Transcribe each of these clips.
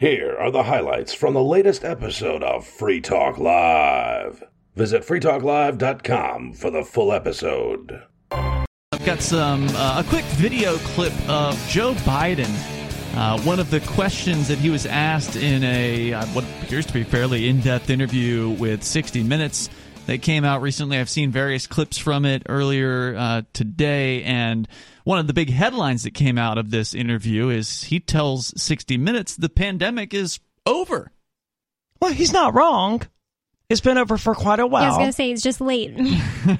Here are the highlights from the latest episode of Free Talk Live. Visit freetalklive.com for the full episode. I've got a quick video clip of Joe Biden. One of the questions that he was asked in a what appears to be fairly in-depth interview with 60 Minutes that came out recently. I've seen various clips from it earlier today, and one of the big headlines that came out of this interview is he tells 60 Minutes the pandemic is over. Well, he's not wrong. It's been over for quite a while. Yeah, I was going to say, it's just late.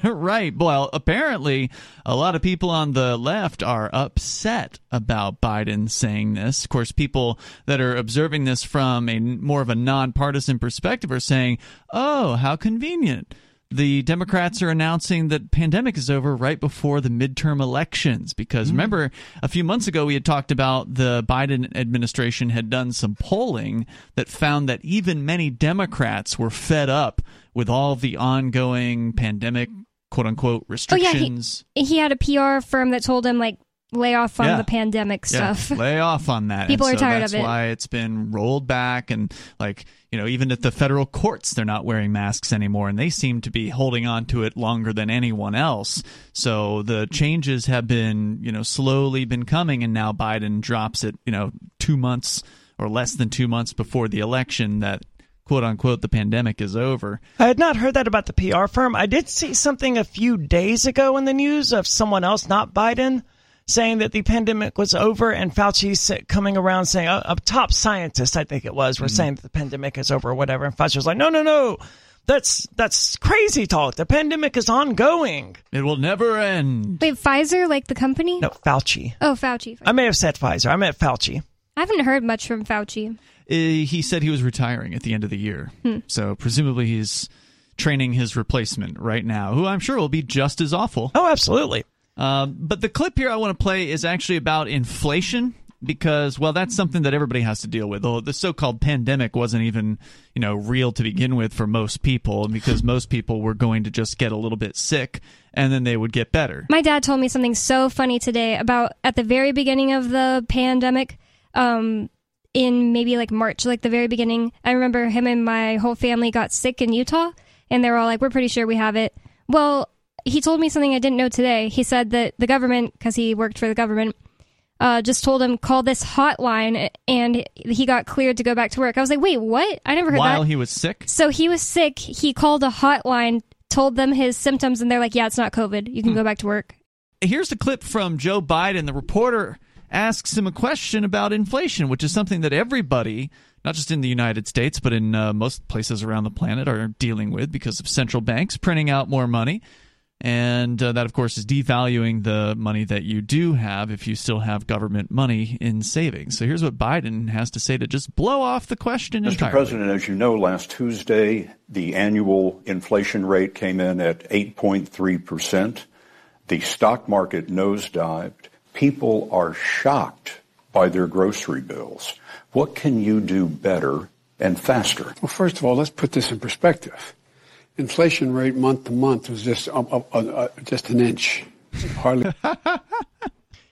Right. Well, apparently, a lot of people on the left are upset about Biden saying this. Of course, people that are observing this from a more of a nonpartisan perspective are saying, oh, how convenient. The Democrats are announcing that pandemic is over right before the midterm elections because, remember, a few months ago we had talked about the Biden administration had done some polling that found that even many Democrats were fed up with all the ongoing pandemic, quote-unquote, restrictions. Oh, yeah, he had a PR firm that told him, like, lay off on the pandemic stuff. Yeah, lay off on that. People are tired of it. That's why it's been rolled back. And, like, you know, even at the federal courts, they're not wearing masks anymore. And they seem to be holding on to it longer than anyone else. So the changes have been, you know, slowly been coming. And now Biden drops it, you know, 2 months or less than 2 months before the election that, quote unquote, the pandemic is over. I had not heard that about the PR firm. I did see something a few days ago in the news of someone else, not Biden, saying that the pandemic was over, and Fauci coming around saying, a top scientist, I think it was, were saying that the pandemic is over or whatever. And Fauci was like, no, that's crazy talk. The pandemic is ongoing. It will never end. Wait, Pfizer, like the company? No, Fauci. Oh, Fauci. I may have said Pfizer. I meant Fauci. I haven't heard much from Fauci. He said he was retiring at the end of the year. So presumably he's training his replacement right now, who I'm sure will be just as awful. Oh, absolutely. But the clip here I want to play is actually about inflation because, well, that's something that everybody has to deal with. The so-called pandemic wasn't even, you know, real to begin with for most people because most people were going to just get a little bit sick and then they would get better. My dad told me something so funny today about at the very beginning of the pandemic, in maybe like March, like the very beginning. I remember him and my whole family got sick in Utah and they were all like, we're pretty sure we have it. Well, he told me something I didn't know today. He said that the government, because he worked for the government, just told him, call this hotline, and he got cleared to go back to work. I was like, wait, what? I never heard that. While he was sick? So he was sick. He called a hotline, told them his symptoms, and they're like, yeah, it's not COVID. You can go back to work. Here's the clip from Joe Biden. The reporter asks him a question about inflation, which is something that everybody, not just in the United States, but in most places around the planet, are dealing with because of central banks printing out more money. And that, of course, is devaluing the money that you do have if you still have government money in savings. So here's what Biden has to say to just blow off the question entirely. Mr. President, as you know, last Tuesday, the annual inflation rate came in at 8.3%. The stock market nosedived. People are shocked by their grocery bills. What can you do better and faster? Well, first of all, let's put this in perspective. Inflation rate month to month was just an inch, hardly.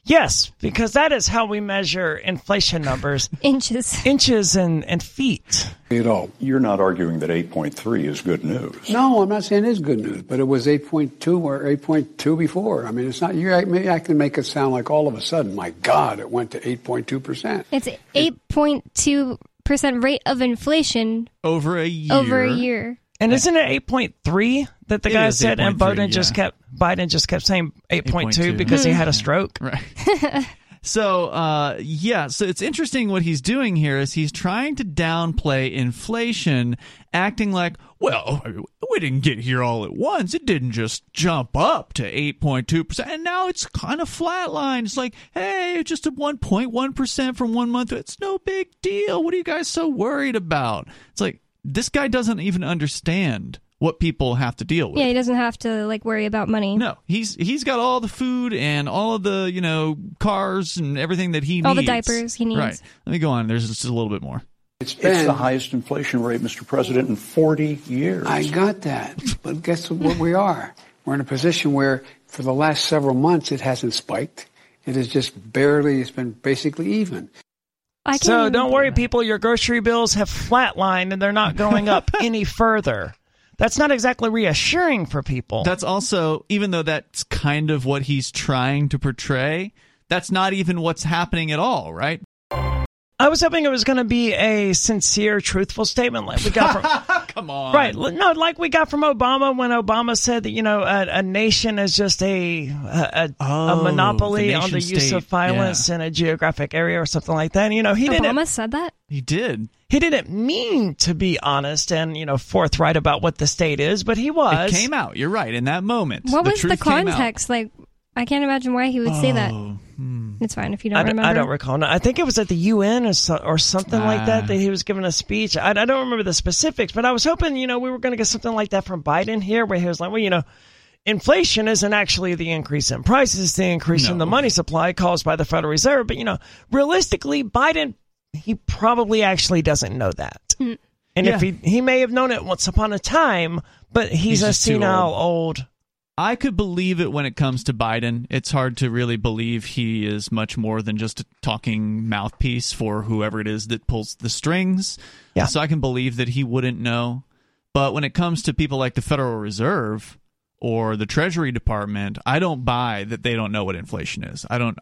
Yes, because that is how we measure inflation numbers. Inches and feet. At all. You're not arguing that 8.3 is good news. No, I'm not saying it is good news, but it was 8.2 or 8.2 before. I mean, it's not. I can make it sound like all of a sudden, my God, it went to 8.2%. It's 8.2% rate of inflation over a year. And isn't it 8.3 that the guy said? And Biden just kept saying 8.2 because he had a stroke. Right. So it's interesting what he's doing here is he's trying to downplay inflation, acting like, well, we didn't get here all at once. It didn't just jump up to 8.2%. And now it's kind of flatlined. It's like, hey, it's just a 1.1% from 1 month. It's no big deal. What are you guys so worried about? It's like, this guy doesn't even understand what people have to deal with. Yeah, he doesn't have to like worry about money. No, he's got all the food and all of the, you know, cars and everything that he needs. All the diapers he needs. Right. Let me go on. There's just a little bit more. It's the highest inflation rate, Mr. President, in 40 years. I got that. But guess what we are? We're in a position where for the last several months it hasn't spiked. It has just barely, it's been basically even. So don't worry, people. Your grocery bills have flatlined and they're not going up any further. That's not exactly reassuring for people. That's also, even though that's kind of what he's trying to portray, that's not even what's happening at all, right? I was hoping it was going to be a sincere, truthful statement like we got from... Come on. Right. No, like we got from Obama when Obama said that, you know, a nation is just a monopoly on the use of violence in a geographic area or something like that. And, you know, Obama said that? He did. He didn't mean to be honest and, you know, forthright about what the state is, but he was. It came out. You're right. In that moment. What was the context? Like, I can't imagine why he would say that. It's fine if you don't remember. I don't recall. No, I think it was at the UN or something like that he was giving a speech. I don't remember the specifics, but I was hoping, you know, we were going to get something like that from Biden here, where he was like, well, you know, inflation isn't actually the increase in prices, it's the increase in the money supply caused by the Federal Reserve. But, you know, realistically, Biden, he probably actually doesn't know that. And if he may have known it once upon a time, but he's a senile old... I could believe it when it comes to Biden. It's hard to really believe he is much more than just a talking mouthpiece for whoever it is that pulls the strings. Yeah. So I can believe that he wouldn't know. But when it comes to people like the Federal Reserve or the Treasury Department, I don't buy that they don't know what inflation is. I don't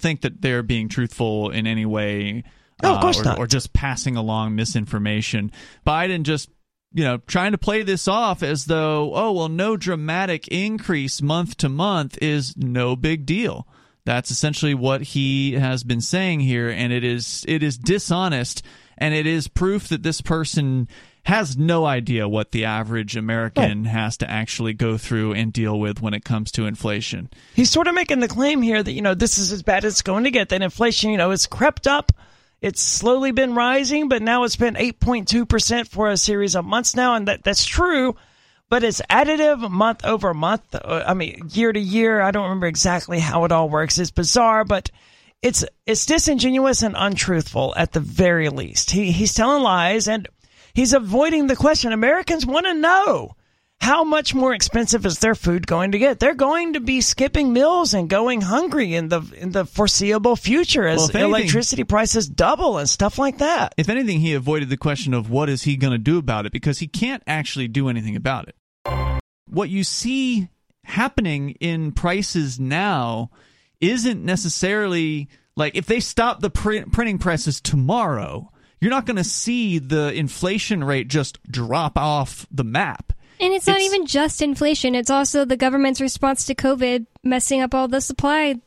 think that they're being truthful in any way. No, of course not. Or just passing along misinformation. Biden just... You know, trying to play this off as though, oh, well, no dramatic increase month to month is no big deal. That's essentially what he has been saying here, and it is dishonest, and it is proof that this person has no idea what the average American has to actually go through and deal with when it comes to inflation. He's sort of making the claim here that, you know, this is as bad as it's going to get, that inflation, you know, has crept up. It's slowly been rising, but now it's been 8.2% for a series of months now, and that's true, but it's additive month over month. I mean, year to year. I don't remember exactly how it all works. It's bizarre, but it's disingenuous and untruthful at the very least. He's telling lies, and he's avoiding the question. Americans want to know how much more expensive is their food going to get. They're going to be skipping meals and going hungry in the foreseeable future as electricity prices double and stuff like that. If anything, he avoided the question of what is he going to do about it, because he can't actually do anything about it. What you see happening in prices now isn't necessarily like if they stop the printing presses tomorrow, you're not going to see the inflation rate just drop off the map. And it's not even just inflation. It's also the government's response to COVID messing up all the supply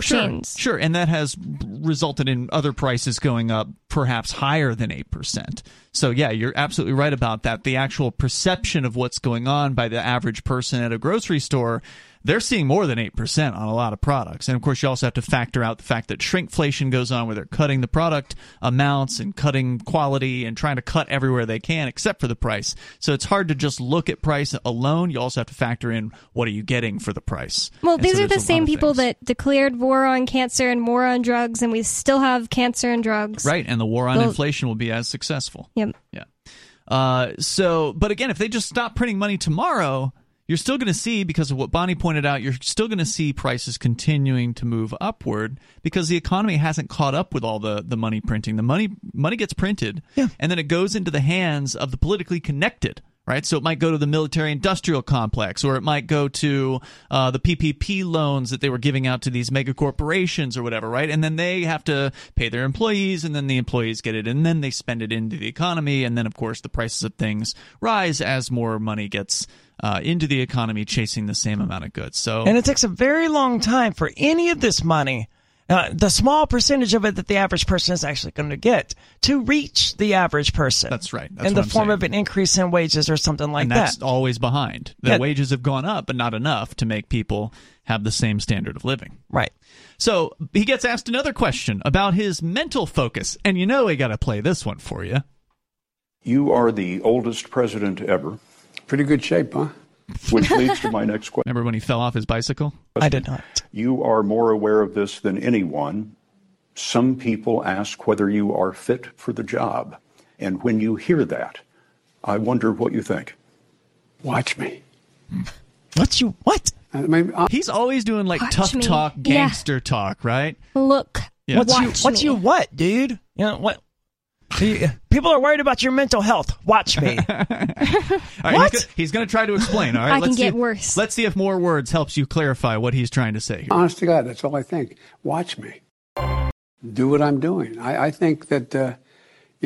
chains. Sure. And that has resulted in other prices going up perhaps higher than 8%. So, yeah, you're absolutely right about that. The actual perception of what's going on by the average person at a grocery store, they're seeing more than 8% on a lot of products. And, of course, you also have to factor out the fact that shrinkflation goes on, where they're cutting the product amounts and cutting quality and trying to cut everywhere they can except for the price. So it's hard to just look at price alone. You also have to factor in what are you getting for the price. Well, these are the same people that declared war on cancer and war on drugs, and we still have cancer and drugs. Right, and the war on inflation will be as successful. Yep. Yeah. But again, if they just stop printing money tomorrow... You're still going to see, because of what Bonnie pointed out, you're still going to see prices continuing to move upward because the economy hasn't caught up with all the money printing. The money gets printed, and then it goes into the hands of the politically connected, right? So it might go to the military-industrial complex, or it might go to the PPP loans that they were giving out to these mega corporations or whatever, right? And then they have to pay their employees, and then the employees get it, and then they spend it into the economy. And then, of course, the prices of things rise as more money gets into the economy, chasing the same amount of goods. And it takes a very long time for any of this money, the small percentage of it that the average person is actually going to get, to reach the average person. That's right. That's in the form of an increase in wages or something like that. And that's always behind. The wages have gone up, but not enough to make people have the same standard of living. Right. So he gets asked another question about his mental focus. And you know we got to play this one for you. You are the oldest president ever. Pretty good shape, huh? Which leads to my next question. Remember when he fell off his bicycle? I did not. You are more aware of this than anyone. Some people ask whether you are fit for the job. And when you hear that, I wonder what you think. Watch me. Watch you what? I mean, he's always doing like tough talk, gangster talk, right? Look Yeah. What's you what, dude? You know what? People are worried about your mental health. Watch me. All right, what? He's going to try to explain. All right, let's see. Let's see if more words helps you clarify what he's trying to say here. Honest to God, that's all I think. Watch me. Do what I'm doing. I think that, I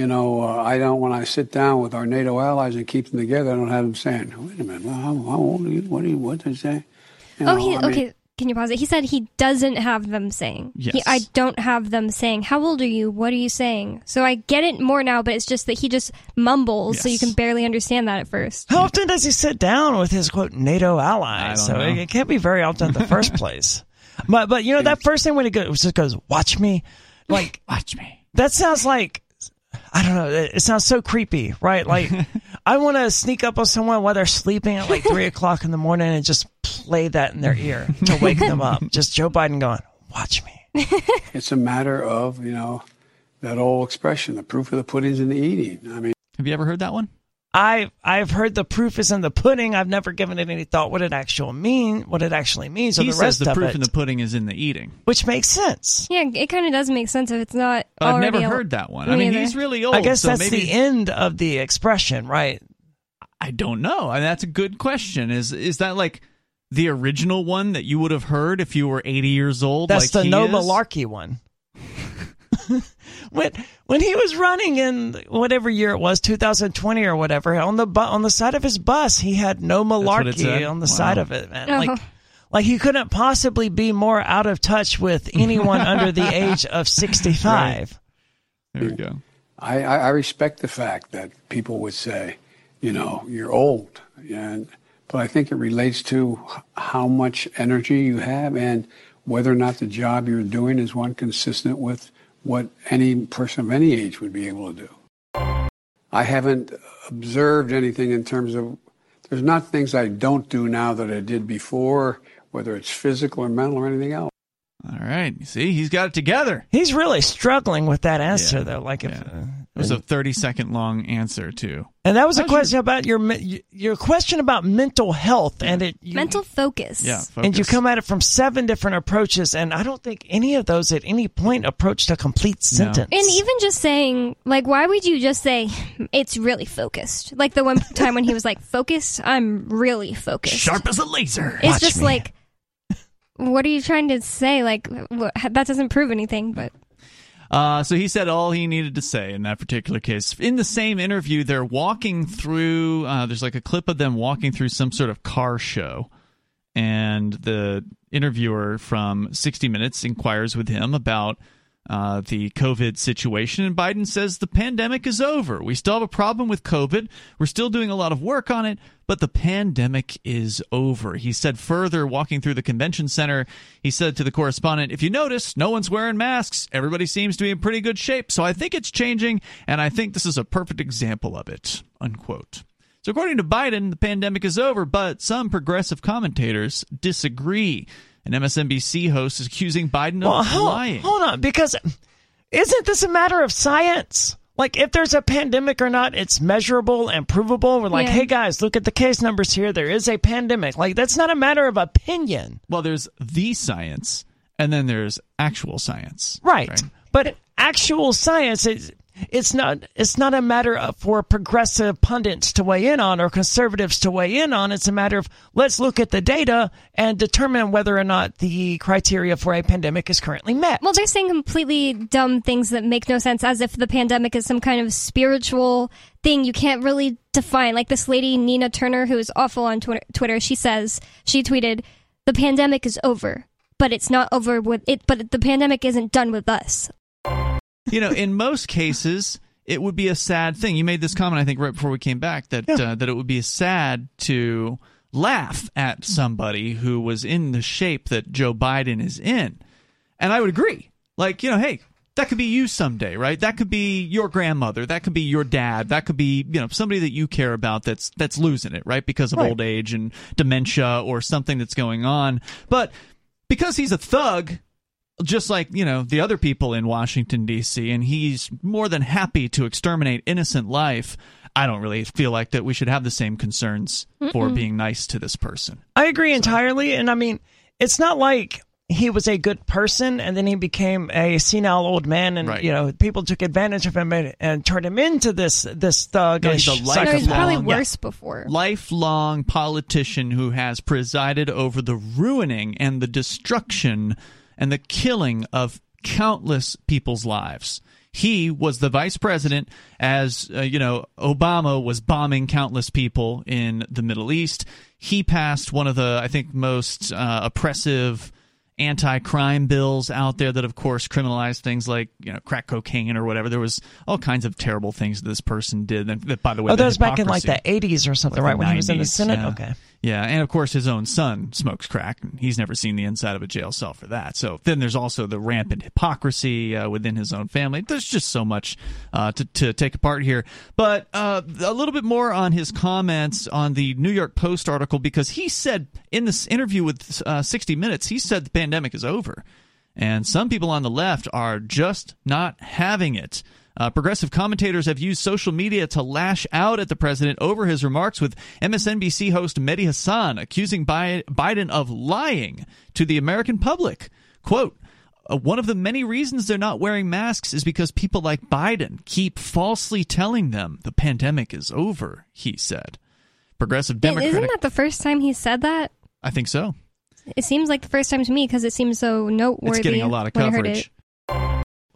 don't, when I sit down with our NATO allies and keep them together, I don't have them saying, wait a minute, how old are you? What did you say? Can you pause it? He said he doesn't have them saying. Yes. I don't have them saying, how old are you? What are you saying? So I get it more now, but it's just that he just mumbles, so you can barely understand that at first. How often does he sit down with his, quote, NATO allies? So it can't be very often in the first place. But that first thing when he goes, watch me. Like, watch me. That sounds like, I don't know. It sounds so creepy, right? Like, I want to sneak up on someone while they're sleeping at like 3 o'clock in the morning and just play that in their ear to wake them up. Just Joe Biden going, watch me. It's a matter of, that old expression, the proof of the pudding's in the eating. I mean, have you ever heard that one? I've heard the proof is in the pudding. I've never given it any thought what it actually means. He says the proof in the pudding is in the eating. Which makes sense. Yeah, it kind of does make sense if it's not already. I've never heard that one. I mean, he's really old. I guess that's the end of the expression, right? I don't know. I mean, that's a good question. Is that like the original one that you would have heard if you were 80 years old? That's the no malarkey one. When he was running in whatever year it was, 2020 or whatever, on the side of his bus, he had no malarkey on the side of it, man. Uh-huh. Like he couldn't possibly be more out of touch with anyone under the age of 65. Right. There we go. I respect the fact that people would say, you're old, but I think it relates to how much energy you have and whether or not the job you're doing is one consistent with what any person of any age would be able to do. I haven't observed anything in terms of, there's not things I don't do now that I did before, whether it's physical or mental or anything else. All right. You see, he's got it together. He's really struggling with that answer, though. It was a 30-second long answer, too. And that was a question about your question about mental health. Yeah. Mental focus. Yeah, focus. And you come at it from 7 different approaches, and I don't think any of those at any point approached a complete sentence. And even just saying, like, why would you just say, it's really focused? Like the one time when he was like, focused, I'm really focused. Sharp as a laser. It's like, what are you trying to say? Like, that doesn't prove anything, but... So he said all he needed to say in that particular case. In the same interview, they're walking through, there's like a clip of them walking through some sort of car show. And the interviewer from 60 Minutes inquires with him about the COVID situation. And Biden says the pandemic is over. We still have a problem with COVID. We're still doing a lot of work on it, but the pandemic is over. He said further, walking through the convention center, he said to the correspondent, if you notice, no one's wearing masks. Everybody seems to be in pretty good shape. So I think it's changing, and I think this is a perfect example of it, unquote. So according to Biden, the pandemic is over, but some progressive commentators disagree. An MSNBC host is accusing Biden of lying. Hold on, because isn't this a matter of science? Like, if there's a pandemic or not, it's measurable and provable. We're like, hey, guys, look at the case numbers here. There is a pandemic. Like, that's not a matter of opinion. Well, there's the science, and then there's actual science. Right. But actual science is... It's not a matter for progressive pundits to weigh in on or conservatives to weigh in on. It's a matter of let's look at the data and determine whether or not the criteria for a pandemic is currently met. Well, they're saying completely dumb things that make no sense, as if the pandemic is some kind of spiritual thing you can't really define. Like this lady, Nina Turner, who is awful on Twitter, she tweeted, the pandemic is over, but it's not over with it. But the pandemic isn't done with us. In most cases, it would be a sad thing. You made this comment, I think, right before we came back, that it would be sad to laugh at somebody who was in the shape that Joe Biden is in. And I would agree. Like, hey, that could be you someday, right? That could be your grandmother. That could be your dad. That could be, somebody that you care about that's losing it, right? Because of old age and dementia or something that's going on. But because he's a thug... just like, the other people in Washington, D.C., and he's more than happy to exterminate innocent life, I don't really feel like that we should have the same concerns for being nice to this person. I agree entirely. And I mean, it's not like he was a good person, and then he became a senile old man, and you know, people took advantage of him and turned him into this thug. He's a lifelong, no, he's probably worse before. Lifelong politician who has presided over the ruining and the destruction and the killing of countless people's lives. He was the vice president as, you know, Obama was bombing countless people in the Middle East. He passed one of the, I think, most oppressive anti-crime bills out there that, of course, criminalized things like, you know, crack cocaine or whatever. There was all kinds of terrible things this person did. And that, by the way, that was back in like the 80s or something, like right? When 90s, he was in the Senate? Yeah. Okay. Yeah, and of course his own son smokes crack, and he's never seen the inside of a jail cell for that. So then there's also the rampant hypocrisy within his own family. There's just so much to take apart here. But a little bit more on his comments on the New York Post article, because he said in this interview with 60 Minutes, he said the pandemic is over, and some people on the left are just not having it. Progressive commentators have used social media to lash out at the president over his remarks, with MSNBC host Mehdi Hasan accusing Biden of lying to the American public. Quote, one of the many reasons they're not wearing masks is because people like Biden keep falsely telling them the pandemic is over, he said. Progressive Democratic... Isn't that the first time he said that? I think so. It seems like the first time to me because it seems so noteworthy. It's getting a lot of coverage.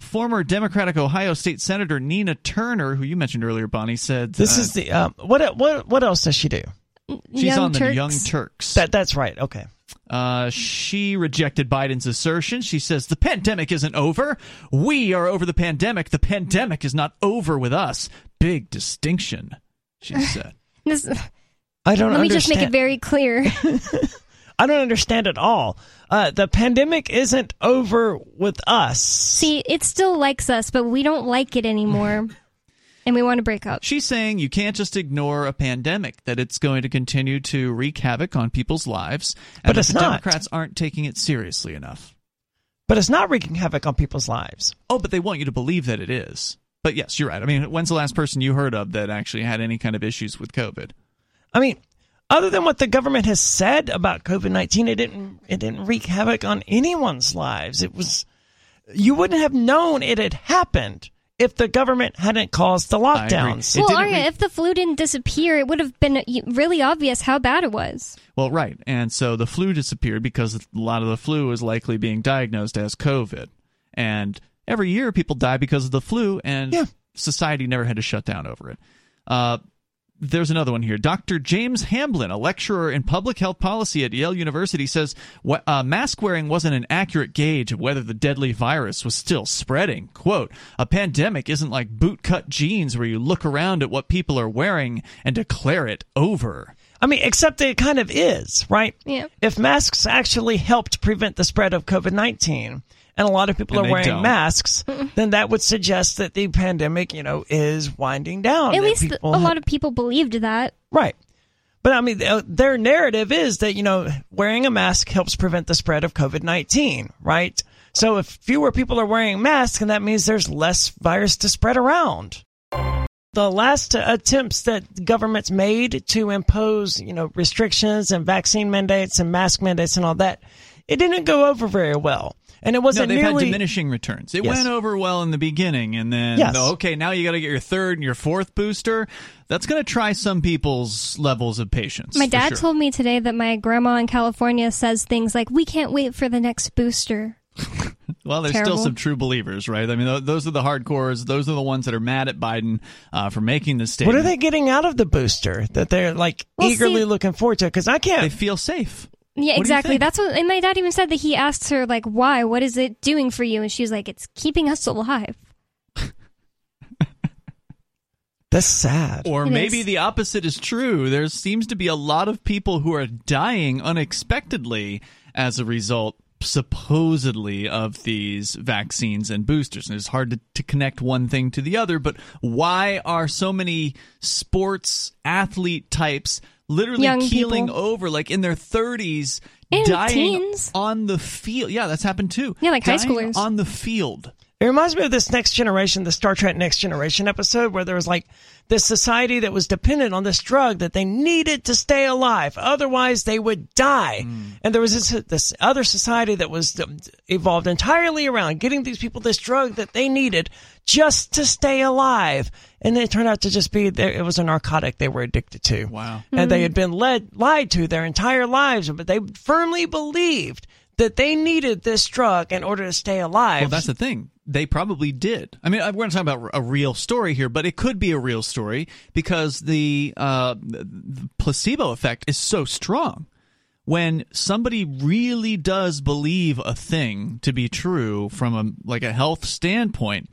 Former Democratic Ohio State Senator Nina Turner, who you mentioned earlier, Bonnie, said... This is the... what else does she do? She's on the Young Turks. That's right. Okay. She rejected Biden's assertion. She says, the pandemic isn't over. We are over the pandemic. The pandemic is not over with us. Big distinction, she said. I don't understand. Let me just make it very clear. I don't understand at all. The pandemic isn't over with us. See, it still likes us, but we don't like it anymore, and we want to break up. She's saying you can't just ignore a pandemic, that it's going to continue to wreak havoc on people's lives, and but it's the Democrats aren't taking it seriously enough. But it's not wreaking havoc on people's lives. Oh, but they want you to believe that it is. But yes, you're right. I mean, when's the last person you heard of that actually had any kind of issues with COVID? I mean... Other than what the government has said about COVID-19, it didn't wreak havoc on anyone's lives. It was, you wouldn't have known it had happened if the government hadn't caused the lockdowns. Well, Aria, if the flu didn't disappear, it would have been really obvious how bad it was. Well, right. And so the flu disappeared because a lot of the flu is likely being diagnosed as COVID. And every year people die because of the flu, and society never had to shut down over it. There's another one here. Dr. James Hamblin, a lecturer in public health policy at Yale University, says mask wearing wasn't an accurate gauge of whether the deadly virus was still spreading. Quote, a pandemic isn't like bootcut jeans where you look around at what people are wearing and declare it over. I mean, except that it kind of is, right? Yeah. If masks actually helped prevent the spread of COVID-19... and a lot of people are wearing masks, then that would suggest that the pandemic, you know, is winding down. At least a lot of people believed that. Right. But, I mean, their narrative is that, you know, wearing a mask helps prevent the spread of COVID-19, right? So if fewer people are wearing masks, and that means there's less virus to spread around. The last attempts that governments made to impose, you know, restrictions and vaccine mandates and mask mandates and all that, it didn't go over very well. And it wasn't they've had diminishing returns. It went over well in the beginning, and then, okay, now you got to get your third and your fourth booster. That's going to try some people's levels of patience. My dad told me today that my grandma in California says things like, we can't wait for the next booster. Well, there's still some true believers, right? I mean, those are the hardcores. Those are the ones that are mad at Biden for making this statement. What are they getting out of the booster that they're like eagerly looking forward to? Because I can't. They feel safe. Yeah, exactly. That's what, and my dad even said that he asked her, like, why? What is it doing for you? And she was like, it's keeping us alive. That's sad. Or maybe the opposite is true. There seems to be a lot of people who are dying unexpectedly as a result, supposedly, of these vaccines and boosters. And it's hard to connect one thing to the other, but why are so many sports athlete types literally young keeling people over, like in their 30s, and dying teens on the field. Yeah, that's happened too. Yeah, like dying high schoolers on the field. It reminds me of this Next Generation, the Star Trek Next Generation episode where there was like this society that was dependent on this drug that they needed to stay alive. Otherwise, they would die. And there was this other society that was evolved entirely around getting these people this drug that they needed just to stay alive. And it turned out to just be it was a narcotic they were addicted to. Wow. And they had been lied to their entire lives, but they firmly believed that they needed this drug in order to stay alive. Well, that's the thing. They probably did. I mean, we're not talking about a real story here, but it could be a real story because the placebo effect is so strong. When somebody really does believe a thing to be true from a health standpoint,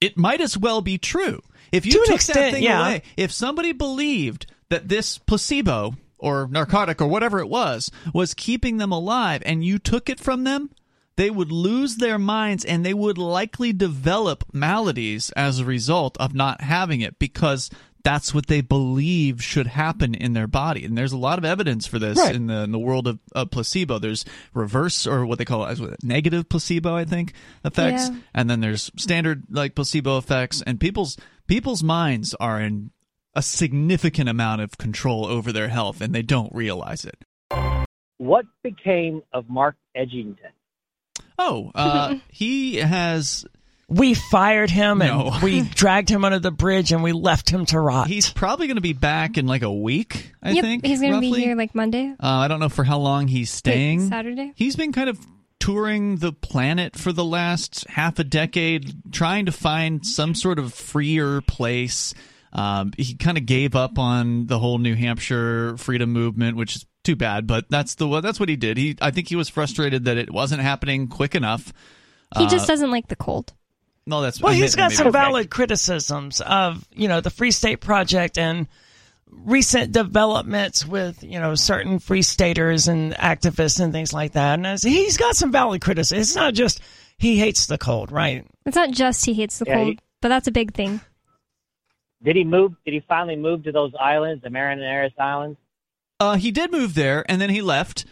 it might as well be true. If you took that thing away, if somebody believed that this placebo or narcotic or whatever it was keeping them alive and you took it from them, they would lose their minds and they would likely develop maladies as a result of not having it because that's what they believe should happen in their body. And there's a lot of evidence for this in the world of placebo. There's reverse, or what they call negative placebo, I think, effects. Yeah. And then there's standard placebo effects. And people's minds are in a significant amount of control over their health, and they don't realize it. What became of Mark Edgington? Oh, he has... We fired him and we dragged him under the bridge and we left him to rot. He's probably going to be back in a week, I think. He's going to be here Monday. I don't know for how long he's staying. Wait, Saturday? He's been kind of touring the planet for the last half a decade, trying to find some sort of freer place. He kind of gave up on the whole New Hampshire freedom movement, which is too bad, but that's what he did. I think he was frustrated that it wasn't happening quick enough. He just doesn't like the cold. No, he's got some valid criticisms of the Free State Project and recent developments with certain Free Staters and activists and things like that. And he's got some valid criticism. It's not just he hates the cold, right? It's not just he hates the cold, but that's a big thing. Did he move? Did he finally move to those islands, the Marianas Islands? He did move there, and then he left.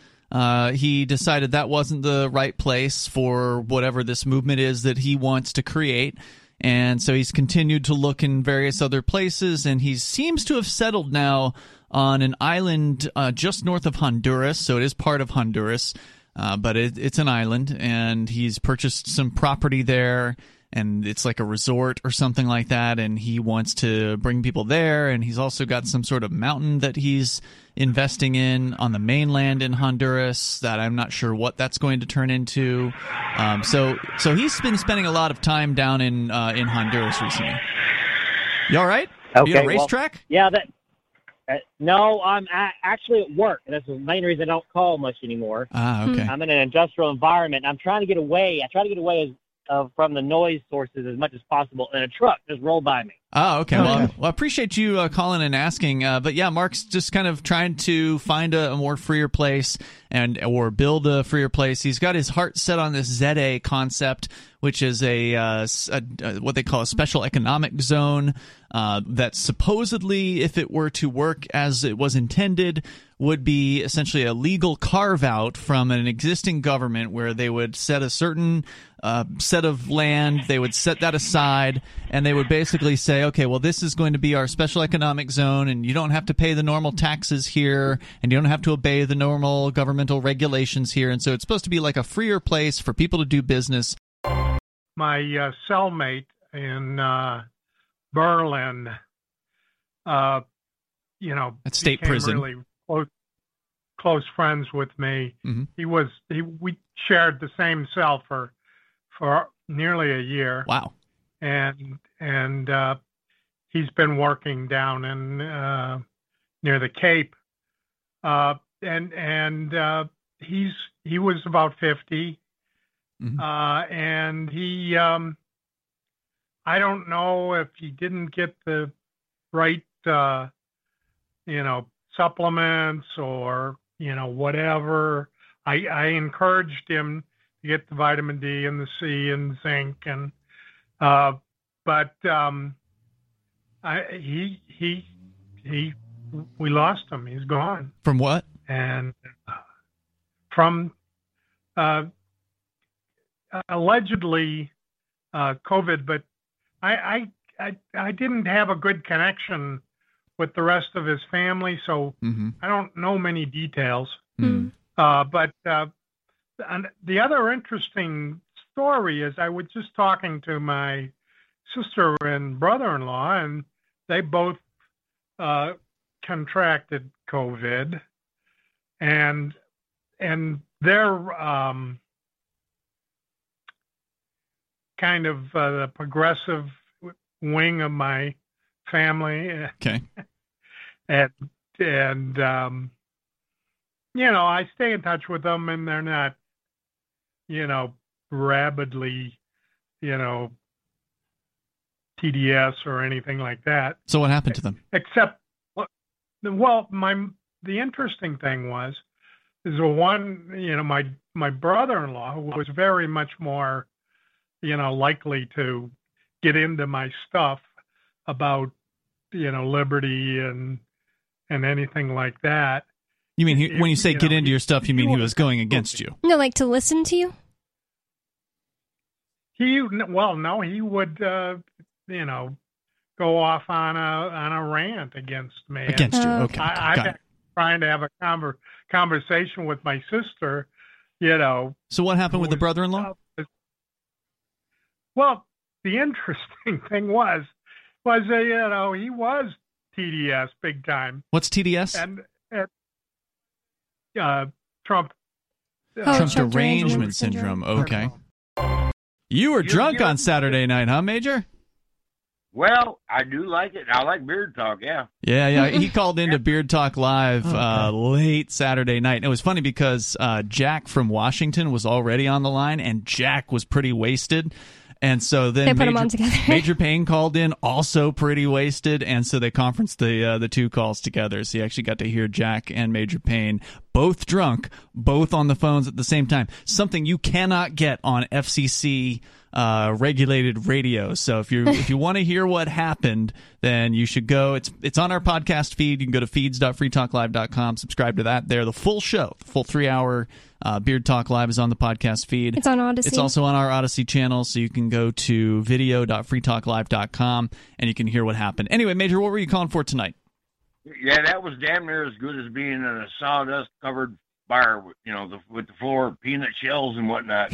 He decided that wasn't the right place for whatever this movement is that he wants to create, and so he's continued to look in various other places, and he seems to have settled now on an island just north of Honduras, so it is part of Honduras, but it's an island, and he's purchased some property there, and it's like a resort or something like that, and he wants to bring people there, and he's also got some sort of mountain that he's investing in on the mainland in Honduras that I'm not sure what that's going to turn into. So he's been spending a lot of time down in Honduras recently. You all right? Okay, you at a racetrack? Yeah. No, I'm actually at work. That's the main reason I don't call much anymore. Ah, okay. I'm in an industrial environment. I'm trying to get away. I try to get away from the noise sources as much as possible, and a truck just rolled by me. Oh, okay. Well, I appreciate you calling and asking. But yeah, Mark's just kind of trying to find a more freer place or build a freer place. He's got his heart set on this ZA concept, which is a what they call a special economic zone that supposedly, if it were to work as it was intended, would be essentially a legal carve-out from an existing government where they would set a certain set of land, they would set that aside, and they would basically say, okay, well, this is going to be our special economic zone, and you don't have to pay the normal taxes here, and you don't have to obey the normal governmental regulations here, and so it's supposed to be like a freer place for people to do business. My cellmate in Berlin, at state prison, really close friends with me. Mm-hmm. We shared the same cell for nearly a year. Wow. And he's been working down in near the Cape, and he was about 50. Mm-hmm. And he, I don't know if he didn't get the right, supplements or, whatever. I encouraged him to get the vitamin D and the C and zinc and, we lost him. He's gone. From what? And from, allegedly COVID, but I didn't have a good connection with the rest of his family, so I don't know many details. But and the other interesting story is I was just talking to my sister and brother-in-law, and they both contracted COVID, and they're kind of the progressive wing of my family. Okay. And you know, I stay in touch with them, and they're not, you know, rabidly, you know, TDS or anything like that. So what happened to them? Except, well, the interesting thing was, is one, you know, my brother-in-law, who was very much more, you know, likely to get into my stuff about, you know, liberty and anything like that. You mean when you say get into your stuff, you mean he was going against you? No, like to listen to you? He would, you know, go off on a rant against me. Against you, okay. I've been trying to have a conversation with my sister, you know. So what happened with the brother-in-law? Well, the interesting thing was you know, he was TDS big time. What's TDS? And Trump derangement syndrome. Okay. You were drunk on Saturday night, huh, Major? Well, I do like it. I like Beard Talk, yeah. Yeah. He called into Beard Talk Live late Saturday night. And it was funny because Jack from Washington was already on the line, and Jack was pretty wasted. And so then they put them on together. Major Payne called in, also pretty wasted, and so they conferenced the two calls together. So you actually got to hear Jack and Major Payne both drunk, both on the phones at the same time. Something you cannot get on FCC regulated radio. So if you want to hear what happened, then you should go. It's on our podcast feed. You can go to feeds.freetalklive.com. Subscribe to that. There, the full show, the full 3 hour. Beard Talk Live is on the podcast feed. It's on Odyssey. It's also on our Odyssey channel, so you can go to video.freetalklive.com, and you can hear what happened. Anyway, Major, what were you calling for tonight? Yeah, that was damn near as good as being in a sawdust-covered bar, with the floor of peanut shells and whatnot.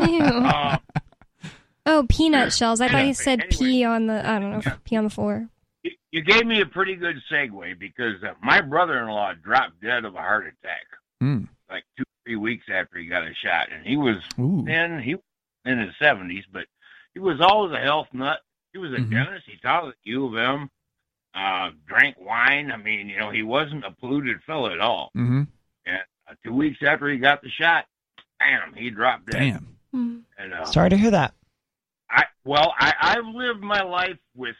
Ew. Peanut shells. I thought you said pee on the, I don't know, pee on the floor. You gave me a pretty good segue, because my brother-in-law dropped dead of a heart attack. Like 2-3 weeks after he got a shot, and he was in his 70s, but he was always a health nut. He was a dentist. He taught at U of M, drank wine. I mean, you know, he wasn't a polluted fellow at all. And 2 weeks after he got the shot, bam, he dropped dead. Damn. And, sorry to hear that. I've lived my life with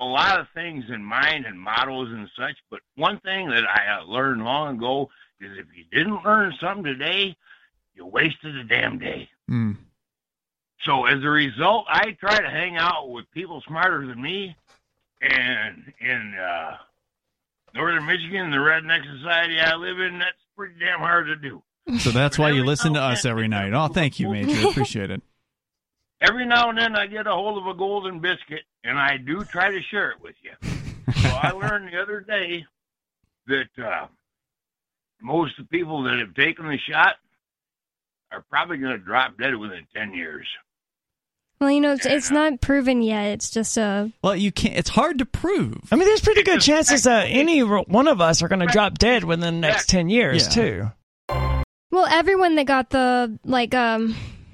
a lot of things in mind and models and such, but one thing that I learned long ago is if you didn't learn something today, you wasted a damn day. So as a result, I try to hang out with people smarter than me. And in Northern Michigan, the redneck society I live in, that's pretty damn hard to do. So that's why you listen to us every night. Oh, thank you, Major. Appreciate it. Every now and then I get a hold of a golden biscuit, and I do try to share it with you. So I learned the other day that... most of the people that have taken the shot are probably going to drop dead within 10 years. Well, you know, it's not proven yet. It's just a... Well, you can't... It's hard to prove. I mean, there's pretty good chances that any one of us are going to drop dead within the next 10 years, too. Well, everyone that got the, like,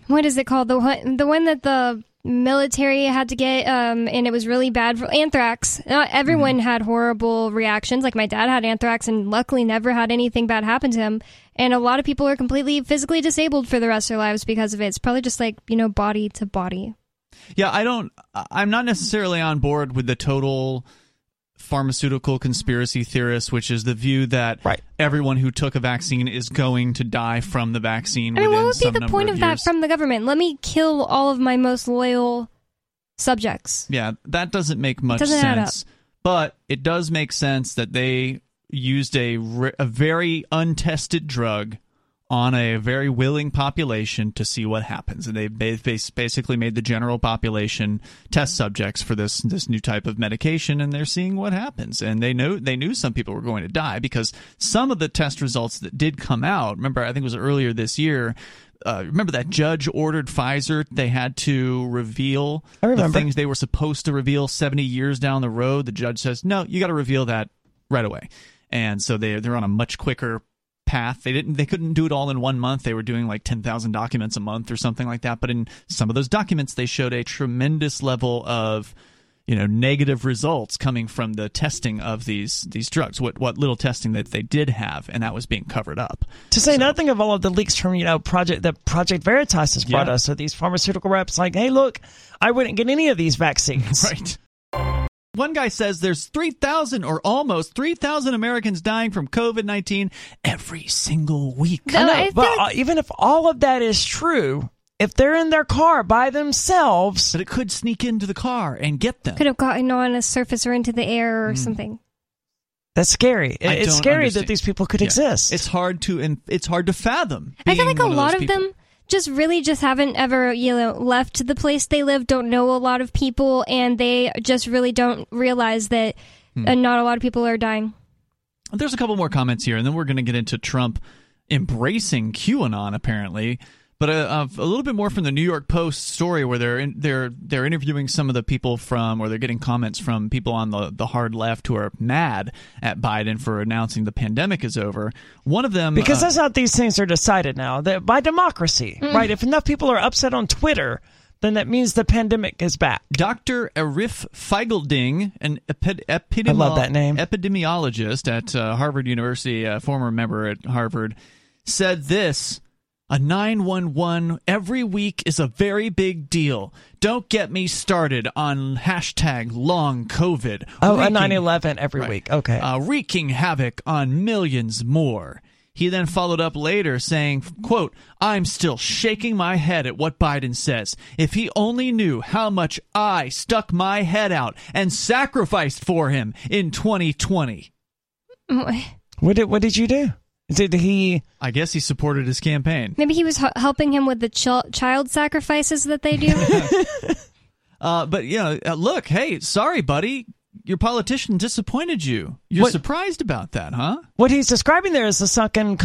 what is it called? The one that the military had to get, and it was really bad for anthrax. Not everyone had horrible reactions. Like, my dad had anthrax and luckily never had anything bad happen to him. And a lot of people are completely physically disabled for the rest of their lives because of it. It's probably just like, you know, body to body. Yeah, I'm not necessarily on board with the total pharmaceutical conspiracy theorists, which is the view that everyone who took a vaccine is going to die from the vaccine. I mean, what would be the point of that from the government? Let me kill all of my most loyal subjects. Yeah, that doesn't make much sense. But it does make sense that they used a very untested drug on a very willing population to see what happens. And they basically made the general population test subjects for this new type of medication, and they're seeing what happens. And they knew some people were going to die, because some of the test results that did come out, remember, I think it was earlier this year, remember that judge ordered Pfizer, they had to reveal the things they were supposed to reveal 70 years down the road. The judge says, no, you got to reveal that right away. And so they're on a much quicker path. They couldn't do it all in 1 month. They were doing like 10,000 documents a month or something like that. But in some of those documents, they showed a tremendous level of, you know, negative results coming from the testing of these drugs, what little testing that they did have, and that was being covered up. To say nothing of all of the leaks from, you know, Project Veritas has brought us, so these pharmaceutical reps like, hey, look, I wouldn't get any of these vaccines. Right. One guy says there's 3,000 or almost 3,000 Americans dying from COVID-19 every single week. No, but even if all of that is true, if they're in their car by themselves... But it could sneak into the car and get them. Could have gotten on a surface or into the air or something. That's scary. It's scary that these people could exist. It's hard to fathom. I feel like a lot of them just haven't ever, you know, left the place they live, don't know a lot of people, and they just really don't realize that not a lot of people are dying. There's a couple more comments here, and then we're going to get into Trump embracing QAnon, apparently. But a little bit more from the New York Post story, where they're interviewing some of the people from, or they're getting comments from people on the hard left who are mad at Biden for announcing the pandemic is over. One of them, because that's how these things are decided now, by democracy, right? If enough people are upset on Twitter, then that means the pandemic is back. Dr. Arif Feigelding, an epidemiologist at Harvard University, a former member at Harvard, said this. A 911 every week is a very big deal. Don't get me started on # long COVID. Oh, a 9/11 every week. Okay. Wreaking havoc on millions more. He then followed up later saying, quote, I'm still shaking my head at what Biden says. If he only knew how much I stuck my head out and sacrificed for him in 2020. What did you do? Did he? I guess he supported his campaign. Maybe he was helping him with the child sacrifices that they do. But, you know, look, hey, sorry, buddy. Your politician disappointed you. You're surprised about that, huh? What he's describing there is the sunken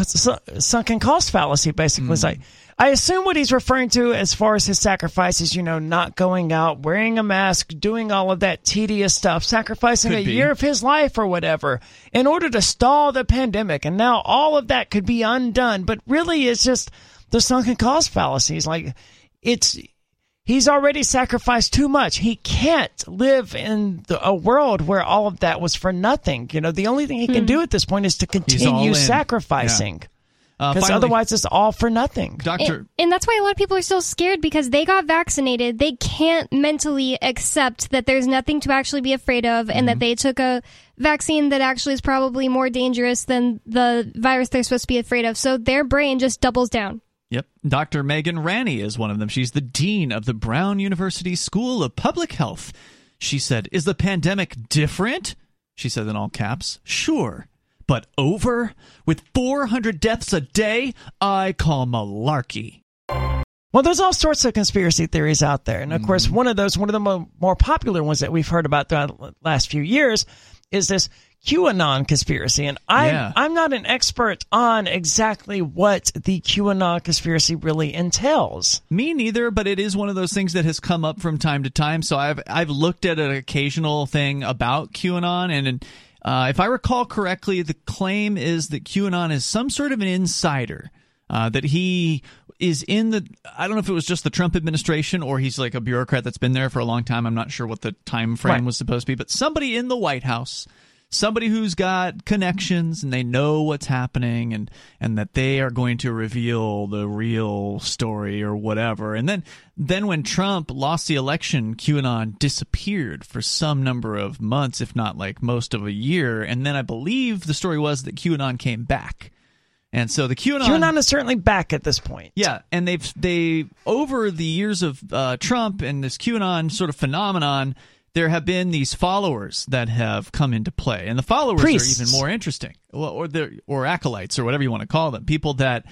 cost fallacy, basically. It's like, I assume what he's referring to as far as his sacrifices, you know, not going out, wearing a mask, doing all of that tedious stuff, sacrificing year of his life or whatever in order to stall the pandemic. And now all of that could be undone. But really, it's just the sunken cost fallacies. Like, he's already sacrificed too much. He can't live in a world where all of that was for nothing. You know, the only thing he can do at this point is to continue sacrificing. Yeah. Because otherwise it's all for nothing. And that's why a lot of people are so scared, because they got vaccinated. They can't mentally accept that there's nothing to actually be afraid of, and that they took a vaccine that actually is probably more dangerous than the virus they're supposed to be afraid of. So their brain just doubles down. Yep. Dr. Megan Ranney is one of them. She's the dean of the Brown University School of Public Health. She said, is the pandemic different? She said in all caps, sure. But over? With 400 deaths a day? I call malarkey. Well, there's all sorts of conspiracy theories out there. And, of course, one of the more popular ones that we've heard about throughout the last few years is this QAnon conspiracy. And I'm not an expert on exactly what the QAnon conspiracy really entails. Me neither, but it is one of those things that has come up from time to time. So I've looked at an occasional thing about QAnon, and if I recall correctly, the claim is that QAnon is some sort of an insider, that he is in the – I don't know if it was just the Trump administration or he's like a bureaucrat that's been there for a long time. I'm not sure what the time frame was supposed to be. But somebody in the White House, somebody who's got connections and they know what's happening, and that they are going to reveal the real story or whatever. And then when Trump lost the election, QAnon disappeared for some number of months, if not like most of a year. And then I believe the story was that QAnon came back. And so the QAnon is certainly back at this point. Yeah. And they over the years of Trump and this QAnon sort of phenomenon, there have been these followers that have come into play. And the followers are even more interesting, or acolytes, or whatever you want to call them, people that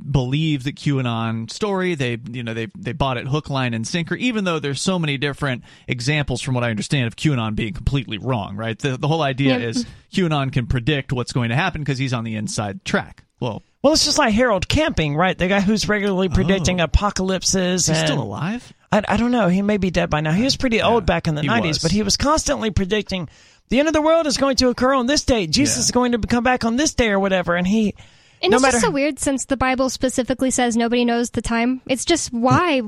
believe the QAnon story. They bought it hook, line, and sinker, even though there's so many different examples, from what I understand, of QAnon being completely wrong, right? The whole idea is QAnon can predict what's going to happen because he's on the inside track. Well, it's just like Harold Camping, right? The guy who's regularly predicting apocalypses. He's still alive? I don't know. He may be dead by now. He was pretty old back in the 90s, but he was constantly predicting the end of the world is going to occur on this day. Jesus is going to come back on this day or whatever. It's just so weird, since the Bible specifically says nobody knows the time. It's just why.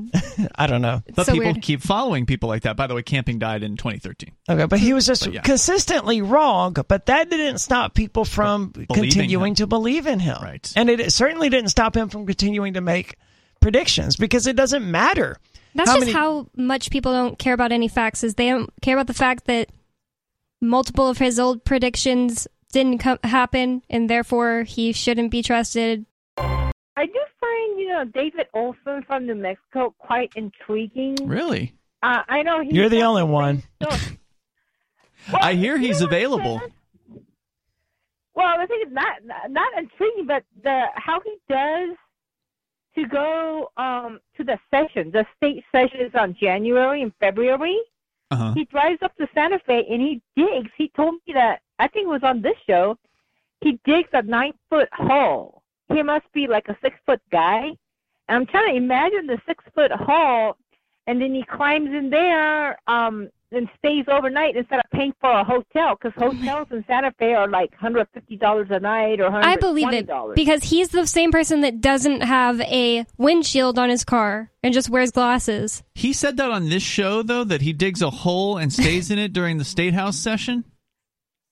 I don't know. But so people keep following people like that. By the way, Camping died in 2013. Okay, but he was just consistently wrong, but that didn't stop people from continuing to believe in him. Right. And it certainly didn't stop him from continuing to make predictions, because it doesn't matter. That's how much people don't care about any facts, is they don't care about the fact that multiple of his old predictions didn't happen, and therefore he shouldn't be trusted. I do find, David Olson from New Mexico quite intriguing. Really? I know. You're the only one. Well, I hear he's available. Well, the thing is, not intriguing, but how he does to go to the sessions, the state sessions on January and February. Uh-huh. He drives up to Santa Fe and he digs. He told me that, I think it was on this show, he digs a 9-foot hole. He must be like a 6-foot guy. And I'm trying to imagine the 6-foot hole, and then he climbs in there and stays overnight instead of paying for a hotel, because hotels in Santa Fe are like $150 a night or $120. I believe it, because he's the same person that doesn't have a windshield on his car and just wears glasses. He said that on this show, though, that he digs a hole and stays in it during the State House session?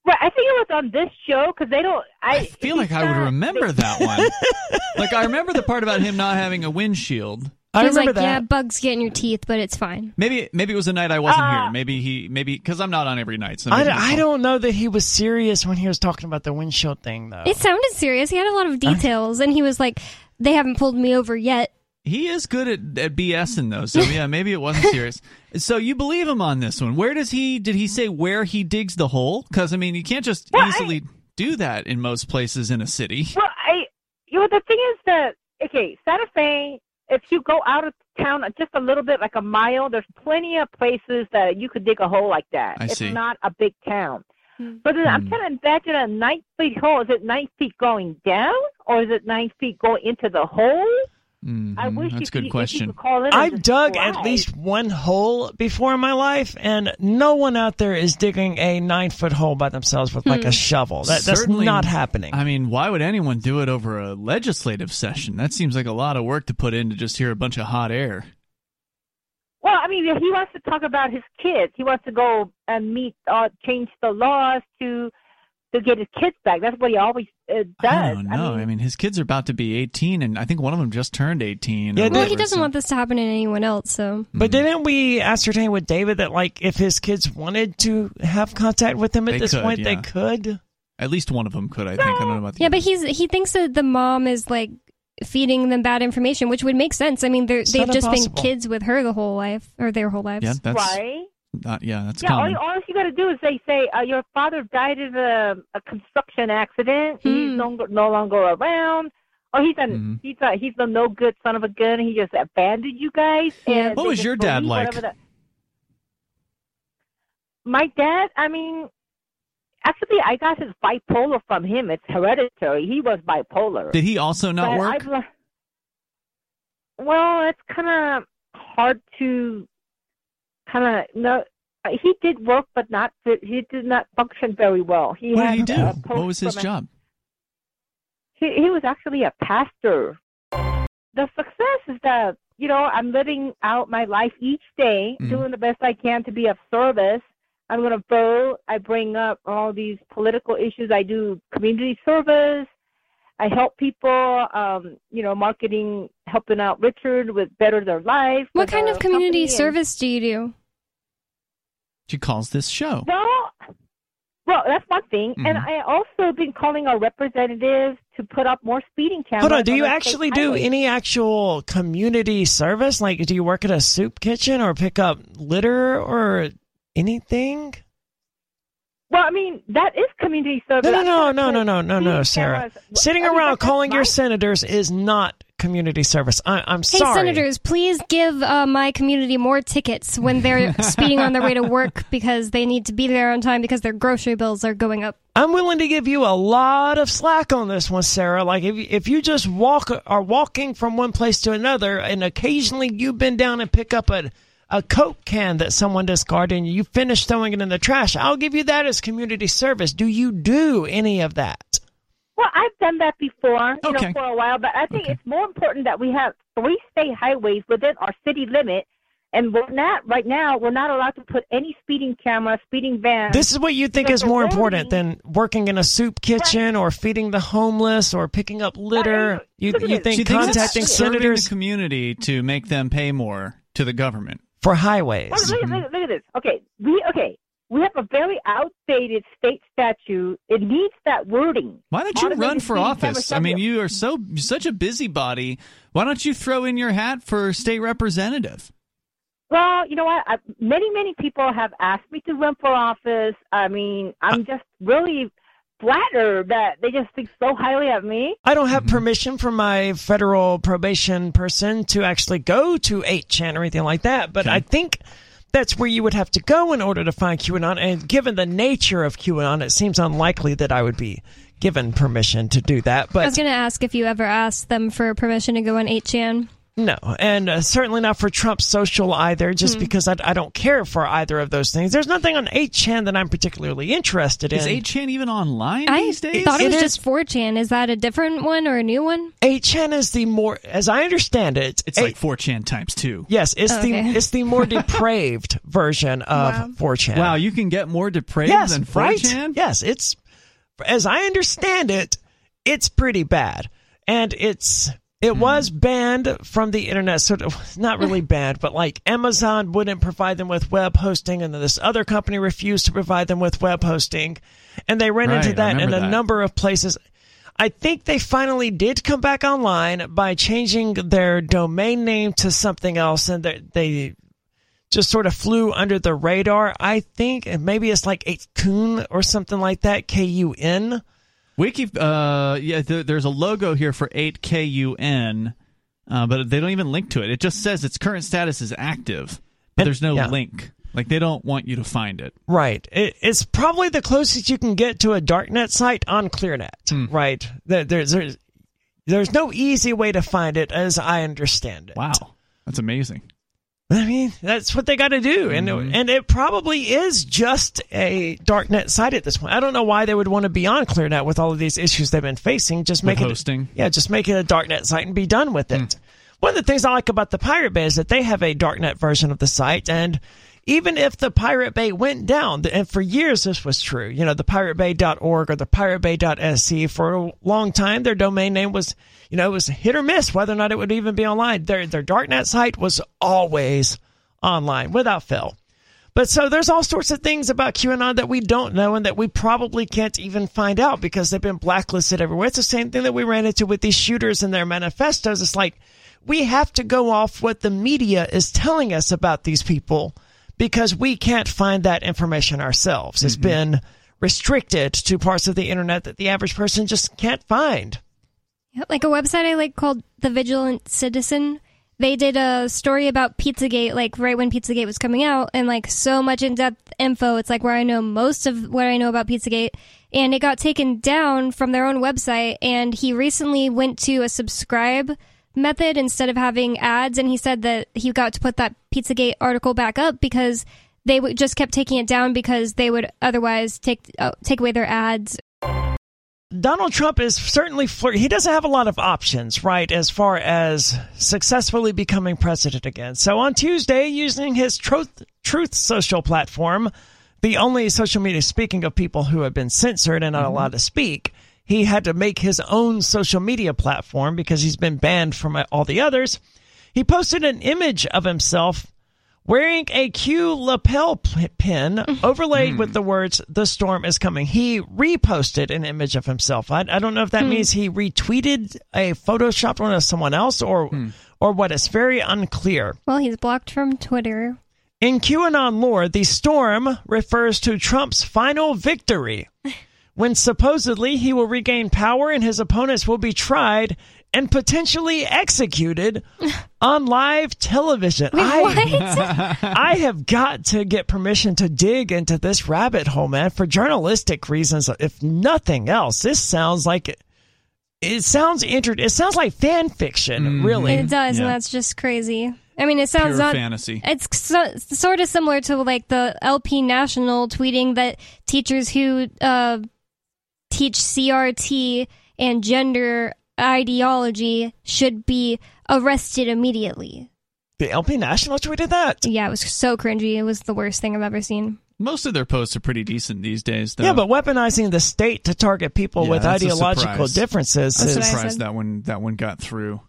Right, I think it was on this show, because they don't... I feel like I would remember that one. Like, I remember the part about him not having a windshield. I remember that. Yeah, bugs get in your teeth, but it's fine. Maybe it was a night I wasn't here. Maybe because I'm not on every night. So I don't know that he was serious when he was talking about the windshield thing, though. It sounded serious. He had a lot of details, and he was like, they haven't pulled me over yet. He is good at BSing, though, so yeah, maybe it wasn't serious. So you believe him on this one. Where does he... Did he say where he digs the hole? Because, I mean, you can't just easily do that in most places in a city. Well, the thing is that, Santa Fe, if you go out of town just a little bit, like a mile, there's plenty of places that you could dig a hole like that. It's not a big town. But then I'm trying to imagine a 9-foot hole. Is it 9 feet going down, or is it 9 feet going into the hole? Mm-hmm. I wish that's a good question. I've dug at least one hole before in my life, and no one out there is digging a 9-foot hole by themselves with like a shovel. That's not happening. I mean, why would anyone do it over a legislative session? That seems like a lot of work to put in to just hear a bunch of hot air. Well, I mean, he wants to talk about his kids. He wants to go and change the laws to get his kids back. That's what he always does. I don't know. I mean, his kids are about to be 18, and I think one of them just turned 18. Yeah, he doesn't want this to happen to anyone else. So, but didn't we ascertain with David that, like, if his kids wanted to have contact with him at this point, they could? At least one of them could, I think. I don't know about the other. But he thinks that the mom is, like, feeding them bad information, which would make sense. I mean, they've just been kids with her the whole life, or their whole lives. Yeah, that's right. That's common. All you got to do is they say, your father died in a construction accident. He's no longer around. Or he's a no good son of a gun. He just abandoned you guys. And what was your dad like? My dad, I mean, actually, I got his bipolar from him. It's hereditary. He was bipolar. Did he also not work? Well, it's kind of hard to... no, he did work, but he did not function very well. What did he do? What was his job? He was actually a pastor. The success is that, I'm living out my life each day, doing the best I can to be of service. I'm going to vote. I bring up all these political issues. I do community service. I help people, marketing, helping out Richard with Better Their Life. What kind of community service do you do? She calls this show. Well, that's one thing. Mm-hmm. And I also been calling our representatives to put up more speeding cameras. Hold on, do you actually do any actual community service? Like, do you work at a soup kitchen or pick up litter or anything? Well, I mean, that is community service. No, Sarah. Sitting around calling your senators is not community service. I'm sorry. Hey, senators, please give my community more tickets when they're speeding on their way to work because they need to be there on time because their grocery bills are going up. I'm willing to give you a lot of slack on this one, Sarah. Like, if you just are walking from one place to another and occasionally you bend down and pick up a Coke can that someone discarded and you finish throwing it in the trash, I'll give you that as community service. Do you do any of that? Well, I've done that before you know, for a while, but I think it's more important that we have 3 state highways within our city limit, and right now we're not allowed to put any speeding camera, speeding vans. This is what you think is more important than working in a soup kitchen or feeding the homeless or picking up litter. You think contacting senators, the community, to make them pay more to the government? For highways. Well, look at this. We have a very outdated state statute. It needs that wording. Why don't you run for office? I mean, you are such a busybody. Why don't you throw in your hat for state representative? Well, you know what? Many people have asked me to run for office. I mean, I'm just really flattered that they just think so highly of me. I don't have permission from my federal probation person to actually go to 8chan or anything like that, but I think that's where you would have to go in order to find QAnon, and given the nature of QAnon, it seems unlikely that I would be given permission to do that. But I was going to ask if you ever asked them for permission to go on 8chan. No, and certainly not for Trump's social either, just because I don't care for either of those things. There's nothing on 8chan that I'm particularly interested in. Is 8chan even online these days? I thought it was just 4chan. Is that a different one or a new one? 8chan is the more, as I understand it... It's like 4chan times 2. Yes, it's the more depraved version of 4chan. Wow, you can get more depraved than 4chan? Right? Yes, it's, as I understand it, it's pretty bad. And it's... It was banned from the internet, sort of, not really banned, but like Amazon wouldn't provide them with web hosting, and then this other company refused to provide them with web hosting, and they ran into that in a number of places. I think they finally did come back online by changing their domain name to something else, and they just sort of flew under the radar, I think, and maybe it's like 8kun or something like that, K-U-N. There's a logo here for 8kun, but they don't even link to it. It just says its current status is active, but there's no link. Like, they don't want you to find it. Right. It's probably the closest you can get to a darknet site on ClearNet, right? There's no easy way to find it, as I understand it. Wow. That's amazing. I mean, that's what they got to do, and it probably is just a darknet site at this point. I don't know why they would want to be on ClearNet with all of these issues they've been facing. Just make hosting. Just make it a darknet site and be done with it. One of the things I like about the Pirate Bay is that they have a darknet version of the site, and even if the Pirate Bay went down, and for years this was true, you know, the piratebay.org or the piratebay.sc, for a long time their domain name was, you know, it was hit or miss whether or not it would even be online. Their darknet site was always online without fail. But so there's all sorts of things about QAnon that we don't know and that we probably can't even find out because they've been blacklisted everywhere. It's the same thing that we ran into with these shooters and their manifestos. It's like we have to go off what the media is telling us about these people because we can't find that information ourselves. It's been restricted to parts of the internet that the average person just can't find. Like a website I like called The Vigilant Citizen. They did a story about Pizzagate, like right when Pizzagate was coming out, and like so much in-depth info. It's like where I know most of what I know about Pizzagate, and it got taken down from their own website. And he recently went to a subscribe method instead of having ads, and he said that he got to put that Pizzagate article back up because they just kept taking it down because they would otherwise take away their ads. Donald Trump is certainly flirting. He doesn't have a lot of options, right, as far as successfully becoming president again. So on Tuesday, using his Truth Social platform, the only social media, speaking of people who have been censored and not allowed to speak, he had to make his own social media platform because he's been banned from all the others. He posted an image of himself wearing a Q lapel pin overlaid with the words, "The storm is coming." He reposted an image of himself. I don't know if that means he retweeted a photoshopped one of someone else or what. It's very unclear. Well, he's blocked from Twitter. In QAnon lore, the storm refers to Trump's final victory, when supposedly he will regain power and his opponents will be tried and potentially executed on live television. Wait, I have got to get permission to dig into this rabbit hole, man, for journalistic reasons. If nothing else, this sounds like it sounds like fan fiction, really. It does, yeah. And that's just crazy. I mean, it sounds pure fantasy. It's sort of similar to like the LP National tweeting that teachers who teach CRT and gender ideology should be arrested immediately. The LP National tweeted that? Yeah, it was so cringy. It was the worst thing I've ever seen. Most of their posts are pretty decent these days, though. Yeah, but weaponizing the state to target people with ideological differences. I'm surprised that one got through.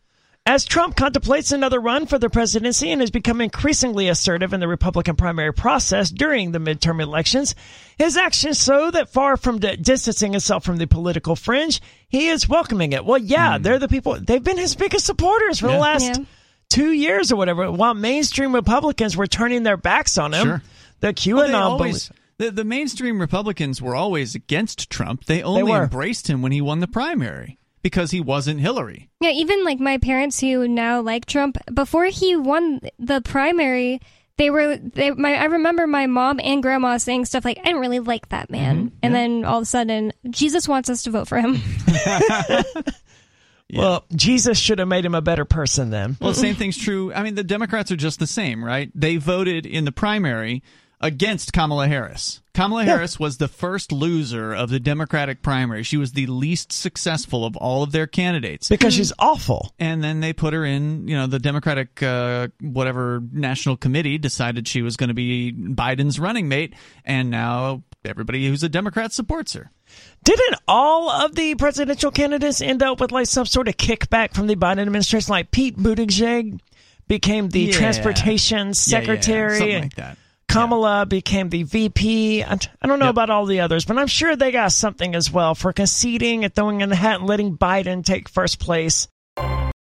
As Trump contemplates another run for the presidency and has become increasingly assertive in the Republican primary process during the midterm elections, his actions show that far from distancing himself from the political fringe, he is welcoming it. Well, yeah, they're the people. They've been his biggest supporters for the last 2 years or whatever, while mainstream Republicans were turning their backs on him. Sure. The QAnon the mainstream Republicans were always against Trump. They only embraced him when he won the primary, because he wasn't Hillary. Yeah, even like my parents who now like Trump, before he won the primary, I remember my mom and grandma saying stuff like, I didn't really like that man. Mm-hmm. And then all of a sudden, Jesus wants us to vote for him. Yeah. Well, Jesus should have made him a better person then. Well, the same thing's true. I mean, the Democrats are just the same, right? They voted in the primary against Kamala Harris. Kamala Harris was the first loser of the Democratic primary. She was the least successful of all of their candidates. Because she's awful. And then they put her in, the Democratic National Committee decided she was going to be Biden's running mate. And now everybody who's a Democrat supports her. Didn't all of the presidential candidates end up with like some sort of kickback from the Biden administration? Like Pete Buttigieg became the transportation secretary. Yeah, something like that. Kamala became the VP. I don't know about all the others, but I'm sure they got something as well for conceding and throwing in the hat and letting Biden take first place.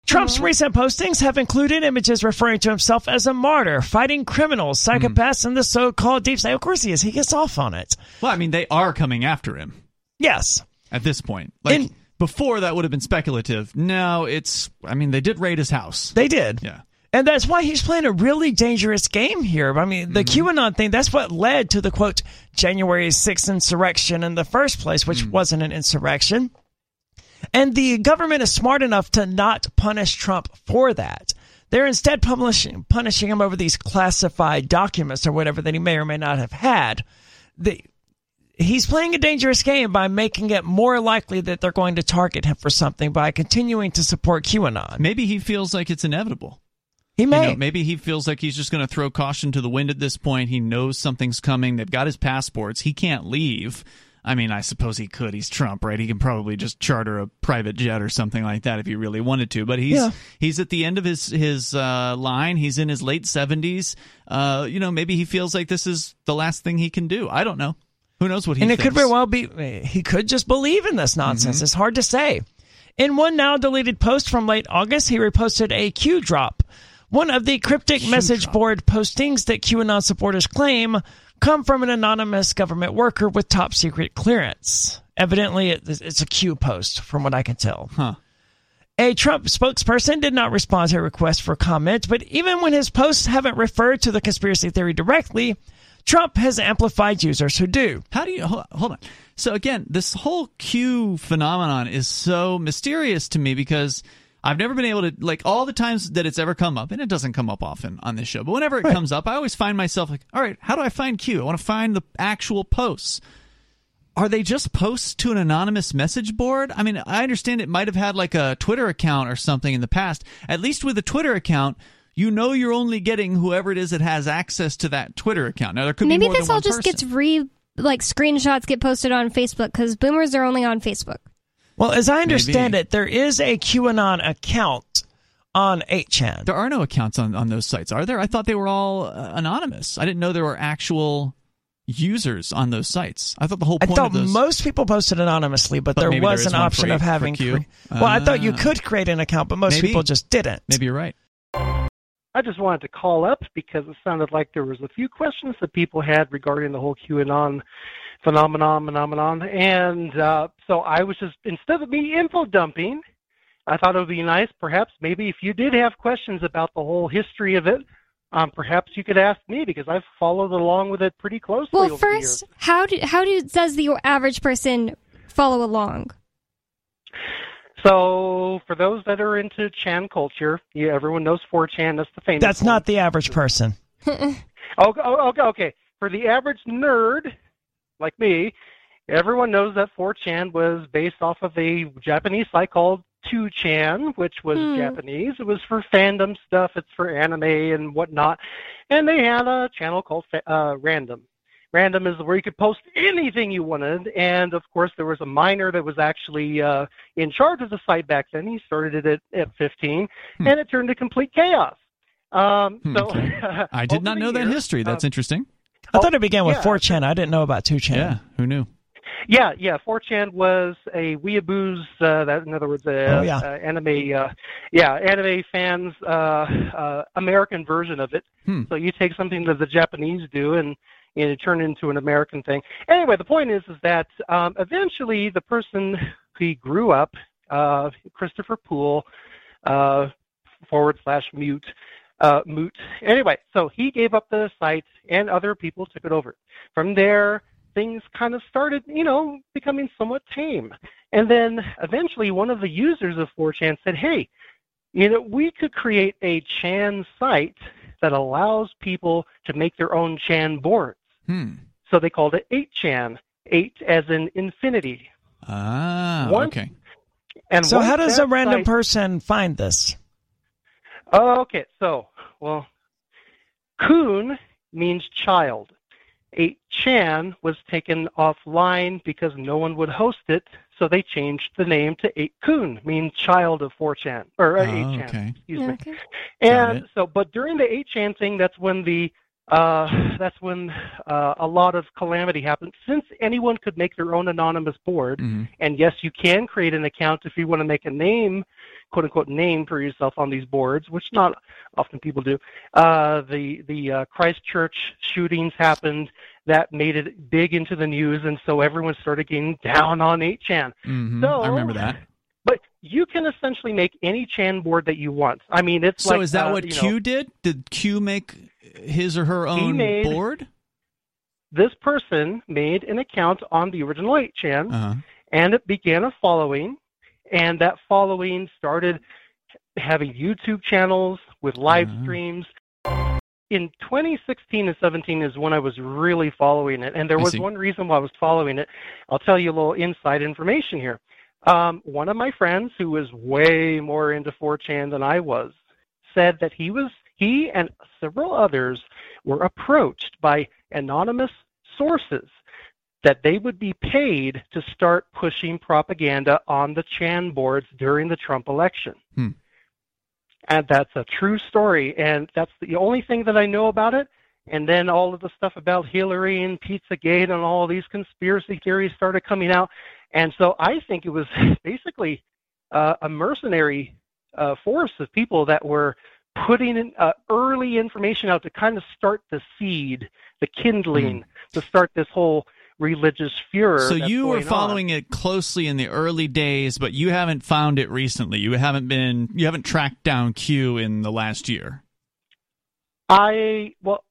Trump's recent postings have included images referring to himself as a martyr, fighting criminals, psychopaths, and the so-called deep state. Of course he is. He gets off on it. Well, I mean, they are coming after him. Yes. At this point. Like, before, that would have been speculative. No, they did raid his house. They did. Yeah. And that's why he's playing a really dangerous game here. I mean, the QAnon thing, that's what led to the, quote, January 6th insurrection in the first place, which wasn't an insurrection. And the government is smart enough to not punish Trump for that. They're instead punishing him over these classified documents or whatever that he may or may not have had. He's playing a dangerous game by making it more likely that they're going to target him for something by continuing to support QAnon. Maybe he feels like it's inevitable. He may. Maybe he feels like he's just going to throw caution to the wind at this point. He knows something's coming. They've got his passports. He can't leave. I mean, I suppose he could. He's Trump, right? He can probably just charter a private jet or something like that if he really wanted to. But he's at the end of his line. He's in his late 70s. Maybe he feels like this is the last thing he can do. I don't know. Who knows what he thinks? And it could very well be he could just believe in this nonsense. It's hard to say. In one now deleted post from late August, he reposted a Q drop. One of the cryptic message board postings that QAnon supporters claim come from an anonymous government worker with top secret clearance. Evidently, it's a Q post, from what I can tell. Huh. A Trump spokesperson did not respond to a request for comment, but even when his posts haven't referred to the conspiracy theory directly, Trump has amplified users who do. How do you... Hold on. So again, this whole Q phenomenon is so mysterious to me because... I've never been able to, like, all the times that it's ever come up, and it doesn't come up often on this show, but whenever it comes up, I always find myself like, all right, how do I find Q? I want to find the actual posts. Are they just posts to an anonymous message board? I mean, I understand it might have had, like, a Twitter account or something in the past. At least with a Twitter account, you know you're only getting whoever it is that has access to that Twitter account. Now, there could be more than one person. Maybe this all just gets screenshots get posted on Facebook, because boomers are only on Facebook. Well, as I understand it, there is a QAnon account on 8chan. There are no accounts on those sites, are there? I thought they were all anonymous. I didn't know there were actual users on those sites. I thought the whole point of those... I thought most people posted anonymously, but there was an option of having... Well, I thought you could create an account, but most people just didn't. Maybe you're right. I just wanted to call up because it sounded like there was a few questions that people had regarding the whole QAnon phenomenon. And so I was just, instead of me info dumping, I thought it would be nice, perhaps, maybe if you did have questions about the whole history of it, perhaps you could ask me because I've followed along with it pretty closely. Well, first, does the average person follow along? So, for those that are into Chan culture, everyone knows 4chan. That's the famous. That's not the average person. Okay. For the average nerd like me, everyone knows that 4chan was based off of a Japanese site called 2chan, which was Japanese. It was for fandom stuff. It's for anime and whatnot. And they had a channel called Random. Random is where you could post anything you wanted, and of course there was a minor that was actually in charge of the site back then. He started it at 15, and it turned to complete chaos. So I did not know that history. That's interesting. I thought it began with 4chan. I didn't know about 2chan. Yeah, who knew? Yeah, 4chan was a weeaboo's, in other words, anime fans' American version of it. So you take something that the Japanese do and it turned into an American thing. Anyway, the point is that eventually the person who grew up, Christopher Poole, /mute, moot. Anyway, so he gave up the site and other people took it over. From there, things kind of started, becoming somewhat tame. And then eventually one of the users of 4chan said, hey, we could create a Chan site that allows people to make their own Chan boards. So they called it 8chan, 8 as in infinity. Okay. And so how does a random person find this? Okay, so, well, kun means child. 8chan was taken offline because no one would host it, so they changed the name to 8kun, meaning child of 4chan, or 8chan, excuse me. And so, but during the 8chan thing, that's when a lot of calamity happened. Since anyone could make their own anonymous board, and yes, you can create an account if you want to make a name, quote-unquote name for yourself on these boards, which not often people do. The Christchurch shootings happened. That made it big into the news, and so everyone started getting down on 8chan. So, I remember that. But you can essentially make any Chan board that you want. I mean, it's so like... So is that what Q did? Did Q make his or her own board? This person made an account on the original 8chan, and it began a following, and that following started having YouTube channels with live streams. In 2016 and 17 is when I was really following it, and there was one reason why I was following it. I'll tell you a little inside information here. One of my friends, who was way more into 4chan than I was, said that he and several others were approached by anonymous sources that they would be paid to start pushing propaganda on the Chan boards during the Trump election. And that's a true story, and that's the only thing that I know about it. And then all of the stuff about Hillary and Pizzagate and all these conspiracy theories started coming out. And so I think it was basically a mercenary force of people that were putting in, early information out to kind of start the seed, the kindling, to start this whole religious furor. So you were following it closely in the early days, but you haven't found it recently. You haven't tracked down Q in the last year. Well,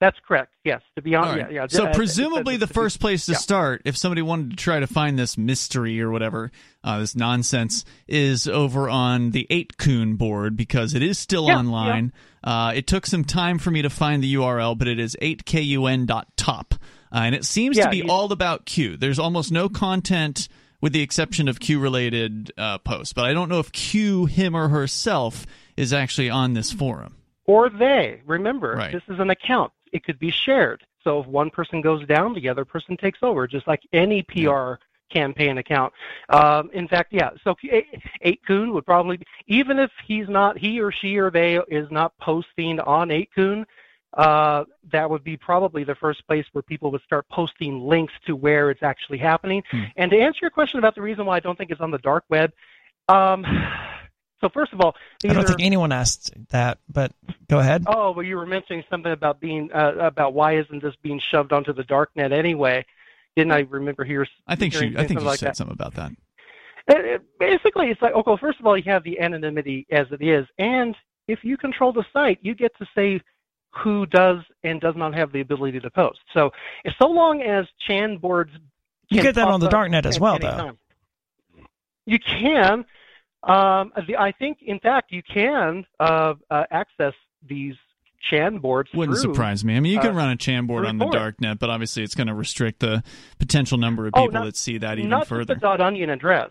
that's correct. Yes, to be honest. Right. Yeah. So presumably the first place to start, if somebody wanted to try to find this mystery or whatever, this nonsense, is over on the 8kun board because it is still online. It took some time for me to find the URL, but it is 8kun.top. And it seems to be all about Q. There's almost no content with the exception of Q-related posts. But I don't know if Q, him or herself, is actually on this forum. Or they. Remember, this is an account. It could be shared. So if one person goes down, the other person takes over, just like any PR campaign account. In fact, so 8kun would probably be, even if he or she or they is not posting on 8kun, that would be probably the first place where people would start posting links to where it's actually happening. And to answer your question about the reason why I don't think it's on the dark web, So first of all, I don't think anyone asked that, but go ahead. Oh, well, you were mentioning something about being about why isn't this being shoved onto the dark net anyway? Didn't I remember here? I think you said something about that. Basically, it's like, okay, well, first of all, you have the anonymity as it is, and if you control the site, you get to say who does and does not have the ability to post. So, so long as Chan boards, you get that on the darknet as well, though. Time. You can. I think, in fact, you can access these Chan boards. Wouldn't surprise me. I mean, you can run a Chan board on the darknet, but obviously, it's going to restrict the potential number of people that see that even further. Not the .onion address.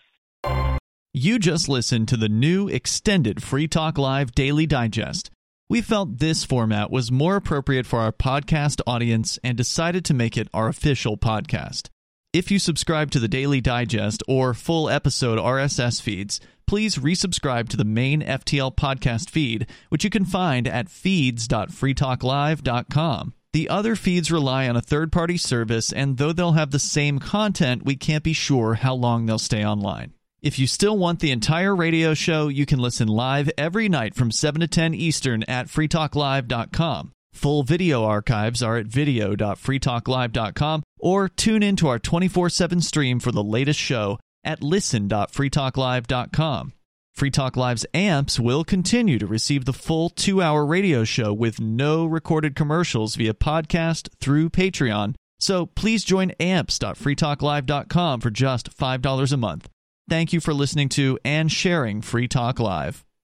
You just listened to the new extended Free Talk Live Daily Digest. We felt this format was more appropriate for our podcast audience and decided to make it our official podcast. If you subscribe to the Daily Digest or full episode RSS feeds, please resubscribe to the main FTL podcast feed, which you can find at feeds.freetalklive.com. The other feeds rely on a third-party service, and though they'll have the same content, we can't be sure how long they'll stay online. If you still want the entire radio show, you can listen live every night from 7 to 10 Eastern at freetalklive.com. Full video archives are at video.freetalklive.com, or tune into our 24/7 stream for the latest show at listen.freetalklive.com. Free Talk Live's amps will continue to receive the full 2-hour radio show with no recorded commercials via podcast through Patreon, so please join amps.freetalklive.com for just $5 a month. Thank you for listening to and sharing Free Talk Live.